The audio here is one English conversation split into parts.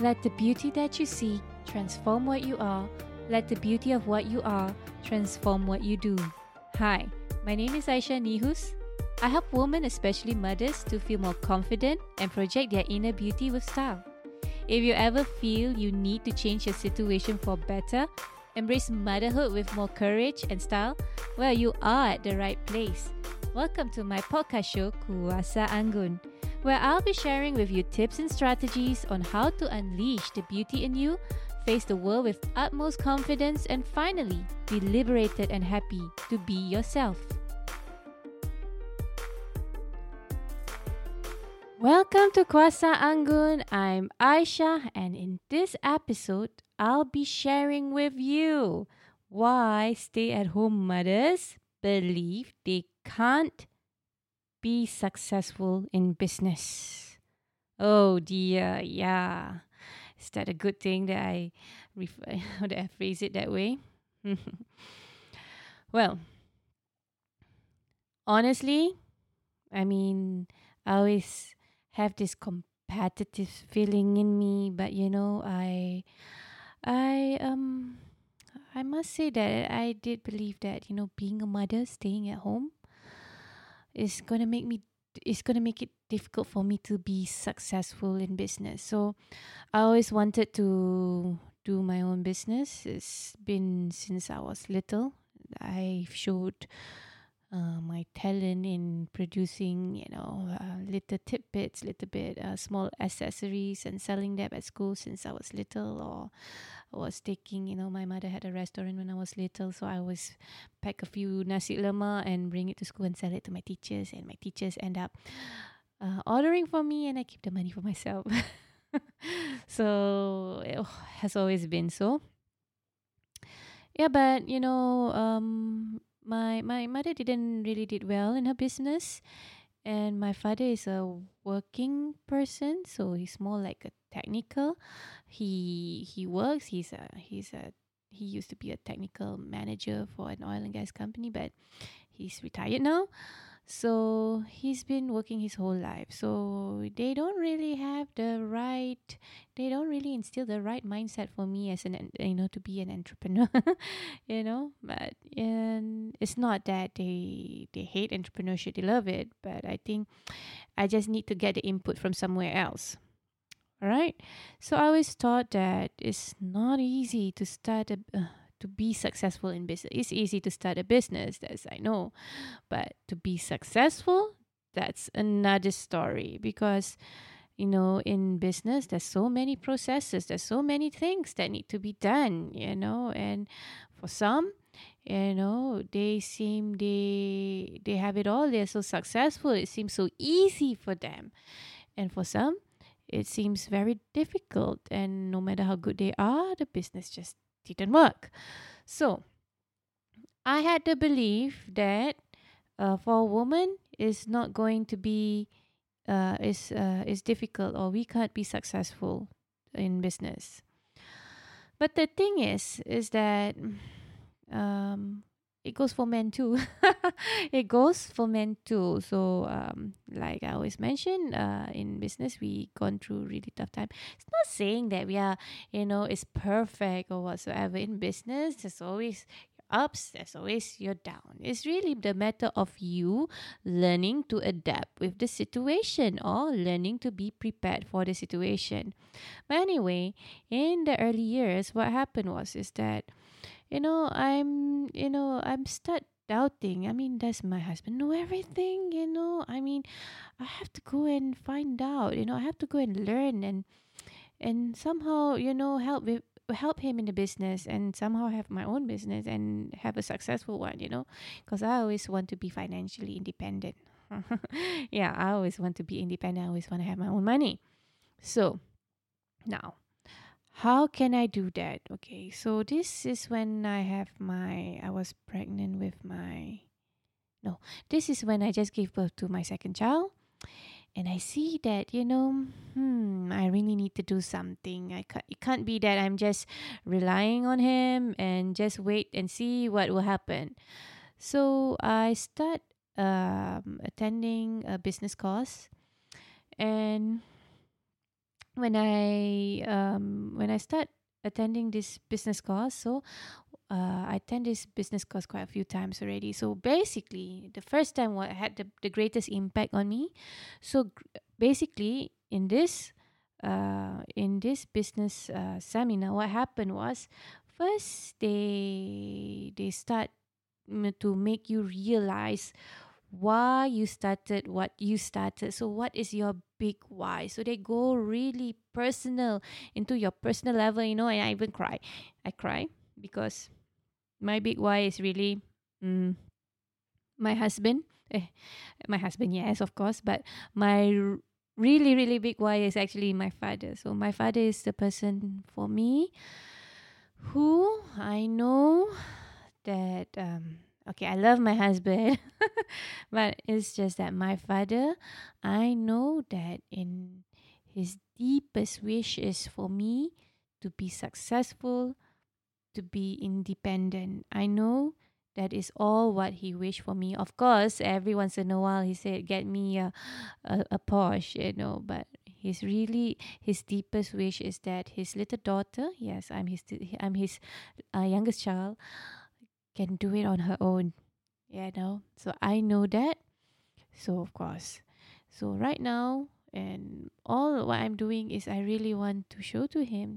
Let the beauty that you see transform what you are. Let the beauty of what you are transform what you do. Hi, my name is Aisha Nihus. I help women, especially mothers, to feel more confident and project their inner beauty with style. If you ever feel you need to change your situation for better, embrace motherhood with more courage and style, well, you are at the right place. Welcome to my podcast show, Kuasa Anggun, where I'll be sharing with you tips and strategies on how to unleash the beauty in you, face the world with utmost confidence, and finally, be liberated and happy to be yourself. Welcome to Kuasa Anggun. I'm Aisha, and in this episode, I'll be sharing with you why stay-at-home mothers believe they can't be successful in business. Oh dear, yeah. Is that a good thing that I phrase it that way? Well, honestly, I always have this competitive feeling in me, but you know, I must say that I did believe that, you know, being a mother, staying at home is going to make it difficult for me to be successful in business. So I always wanted to do my own business. It's been since I was little. I've showed my talent in producing, little tidbits, small accessories and selling them at school since I was little, or I was taking, my mother had a restaurant when I was little, so I always pack a few nasi lemak and bring it to school and sell it to my teachers, and my teachers end up ordering for me and I keep the money for myself. So it has always been so. Yeah, but, My mother didn't really did well in her business, and my father is a working person, so he's more like a technical. He works. He used to be a technical manager for an oil and gas company, but he's retired now. So he's been working his whole life. So they don't really have they don't really instill the right mindset for me as to be an entrepreneur, but and it's not that they hate entrepreneurship, they love it, but I think I just need to get the input from somewhere else. All right. So I always thought that it's not easy to start to be successful in business. It's easy to start a business, that's I know. But to be successful, that's another story. Because, in business, there's so many processes. There's so many things that need to be done, And for some, they have it all. They're so successful. It seems so easy for them. And for some, it seems very difficult. And no matter how good they are, the business just didn't work. So I had the belief that for a woman it's not going to be is difficult, or we can't be successful in business. But the thing is that it goes for men too. It goes for men too. So like I always mention, in business we gone through really tough time. It's not saying that we are, it's perfect or whatsoever. In business, there's always your ups, there's always your down. It's really the matter of you learning to adapt with the situation, or learning to be prepared for the situation. But anyway, in the early years, what happened was that I'm start doubting. Does my husband know everything? I have to go and find out. I have to go and learn and somehow, help him in the business, and somehow have my own business and have a successful one, because I always want to be financially independent. Yeah, I always want to be independent. I always want to have my own money. So now, how can I do that? Okay, so this is when I was pregnant with this is when I just gave birth to my second child. And I see that, I really need to do something. It can't be that I'm just relying on him and just wait and see what will happen. So I start attending a business course, and when I start attending this business course, so I attend this business course quite a few times already. So basically, the first time what had the greatest impact on me. So basically, in this business seminar, what happened was, first they start to make you realize why you started what you started. So what is your big why? So they go really personal into your personal level, and I even cry. I cry because my big why is really my husband. My husband, yes, of course, but my really, really big why is actually my father. So my father is the person for me who I know that... Okay, I love my husband, but it's just that my father, I know that in his deepest wish is for me to be successful, to be independent. I know that is all what he wished for me. Of course, every once in a while he said, get me a Porsche, but his deepest wish is that his little daughter, yes, I'm his youngest child, can do it on her own, so I know that. So of course, so right now, and all what I'm doing is I really want to show to him,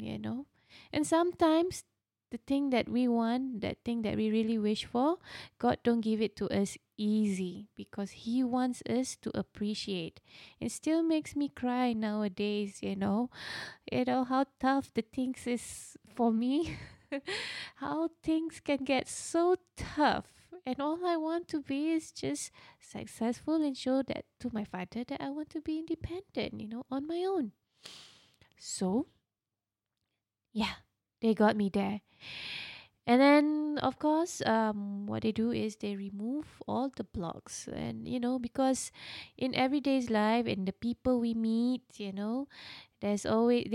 and sometimes the thing that we want, that thing that we really wish for, God don't give it to us easy, because he wants us to appreciate. It still makes me cry nowadays, how tough the things is for me. How things can get so tough, and all I want to be is just successful and show that to my father that I want to be independent, on my own. So yeah, they got me there. And then of course, what they do is they remove all the blocks, and because in everyday's life and the people we meet, they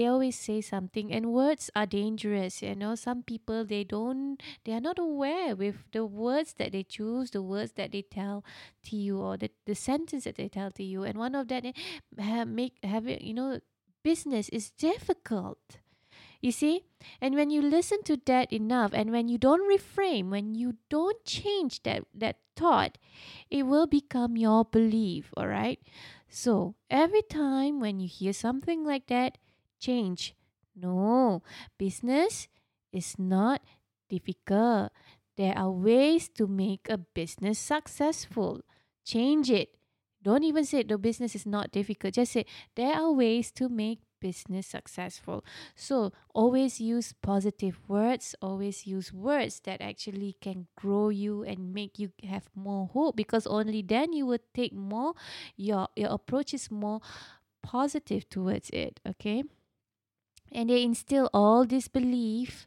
always say something, and words are dangerous. Some people, they are not aware with the words that they choose, the words that they tell to you, or the sentence that they tell to you. And one of that business is difficult. You see, and when you listen to that enough, and when you don't reframe, when you don't change that thought, it will become your belief, all right? So every time when you hear something like that, change. No, business is not difficult. There are ways to make a business successful. Change it. Don't even say the business is not difficult. Just say there are ways to make business successful. So always use positive words, always use words that actually can grow you and make you have more hope, because only then you will take more, your approach is more positive towards it, okay? And they instill all this belief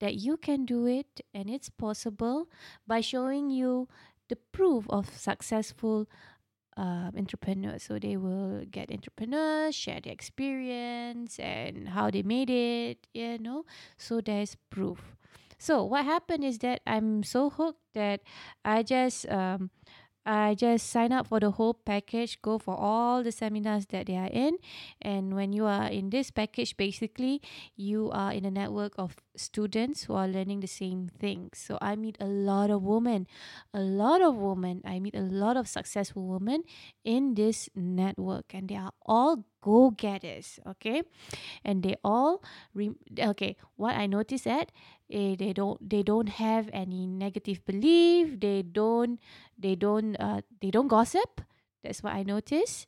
that you can do it and it's possible by showing you the proof of successful entrepreneurs. So they will get entrepreneurs, share their experience and how they made it, so there's proof. So what happened is that I'm so hooked that I just sign up for the whole package, go for all the seminars that they are in. And when you are in this package, basically, you are in a network of students who are learning the same thing. So I meet a lot of women. I meet a lot of successful women in this network, and they are all go-getters, okay? And they all, what I noticed that they don't have any negative belief. They don't gossip. That's what I noticed.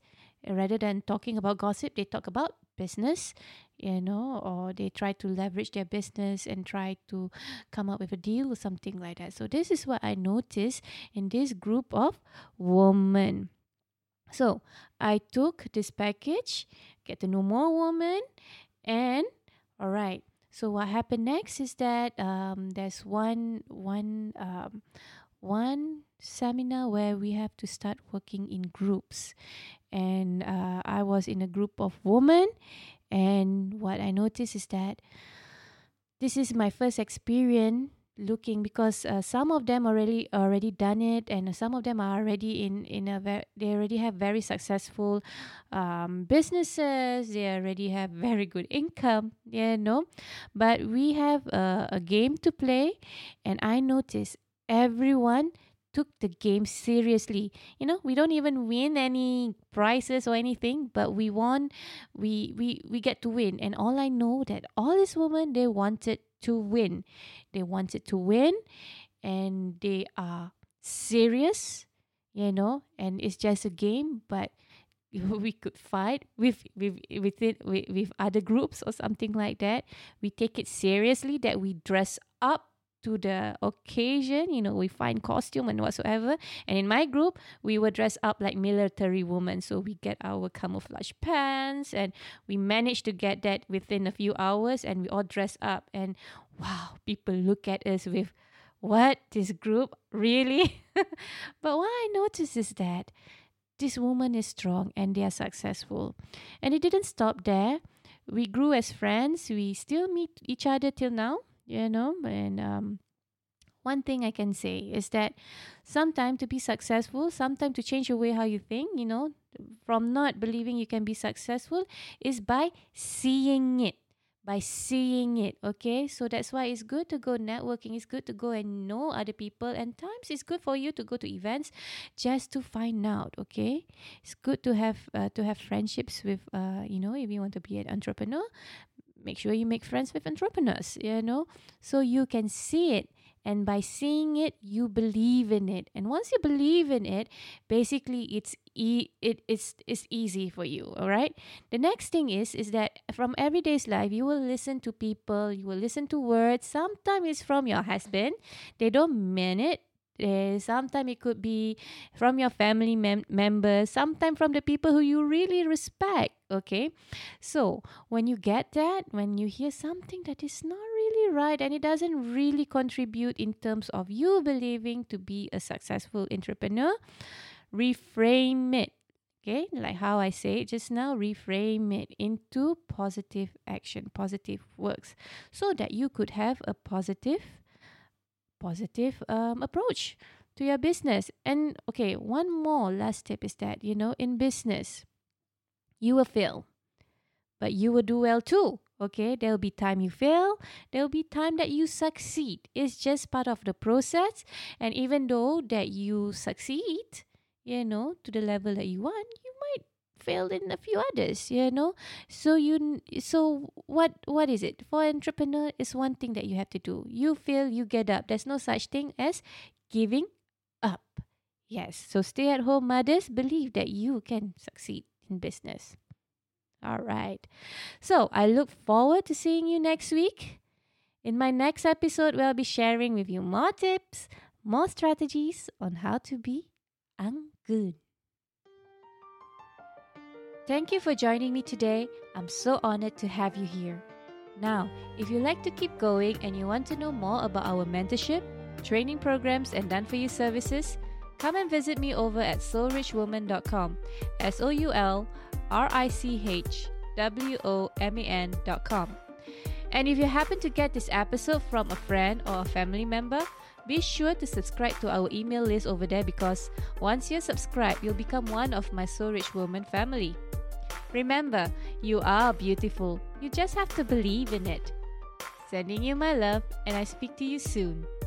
Rather than talking about gossip, they talk about business, or they try to leverage their business and try to come up with a deal or something like that. So this is what I noticed in this group of women. So I took this package, get to know more women, and all right. So what happened next is that there's one seminar where we have to start working in groups, and I was in a group of women, and what I noticed is that this is my first experience looking, because some of them already done it, and some of them are already they already have very successful businesses. They already have very good income, but we have a game to play, and I noticed everyone took the game seriously. We don't even win any prizes or anything, but we won. We get to win, and all I know that all these women, they wanted to win. They wanted to win, and they are serious, and it's just a game, but we could fight with other groups or something like that. We take it seriously, that we dress up to the occasion, we find costume and whatsoever. And in my group, we were dressed up like military women. So we get our camouflage pants, and we managed to get that within a few hours, and we all dress up. And wow, people look at us with, what, this group? Really? But what I notice is that this woman is strong and they are successful. And it didn't stop there. We grew as friends. We still meet each other till now. One thing I can say is that sometimes to be successful, sometimes to change your way how you think, from not believing you can be successful, is by seeing it. Okay? So that's why it's good to go networking. It's good to go and know other people. And times it's good for you to go to events just to find out, okay? It's good to have friendships with, if you want to be an entrepreneur, make sure you make friends with entrepreneurs, so you can see it. And by seeing it, you believe in it. And once you believe in it, basically it's easy for you, all right? The next thing is that from everyday's life, you will listen to people, you will listen to words. Sometimes it's from your husband. They don't mean it. Sometimes it could be from your family members, sometimes from the people who you really respect, okay? So when you get that, when you hear something that is not really right and it doesn't really contribute in terms of you believing to be a successful entrepreneur, reframe it, okay? Like how I say it just now, reframe it into positive action, positive works, so that you could have a positive approach to your business. And okay, one more last tip is that, in business, you will fail, but you will do well too, okay? There'll be time you fail, there'll be time that you succeed. It's just part of the process. And even though that you succeed, to the level that you want, you might fail in a few others, so what is it for entrepreneur is one thing that you have to do. You fail, you get up. There's no such thing as giving up. Yes, so stay at home mothers, believe that you can succeed in business. All right, so I look forward to seeing you next week. In my next episode, we'll be sharing with you more tips, more strategies on how to be anggun. Thank you for joining me today. I'm so honored to have you here. Now, if you like to keep going and you want to know more about our mentorship, training programs, and done-for-you services, come and visit me over at soulrichwoman.com, soulrichwoman.com. And if you happen to get this episode from a friend or a family member, be sure to subscribe to our email list over there, because once you're subscribed, you'll become one of my Soul Rich Woman family. Remember, you are beautiful. You just have to believe in it. Sending you my love, and I speak to you soon.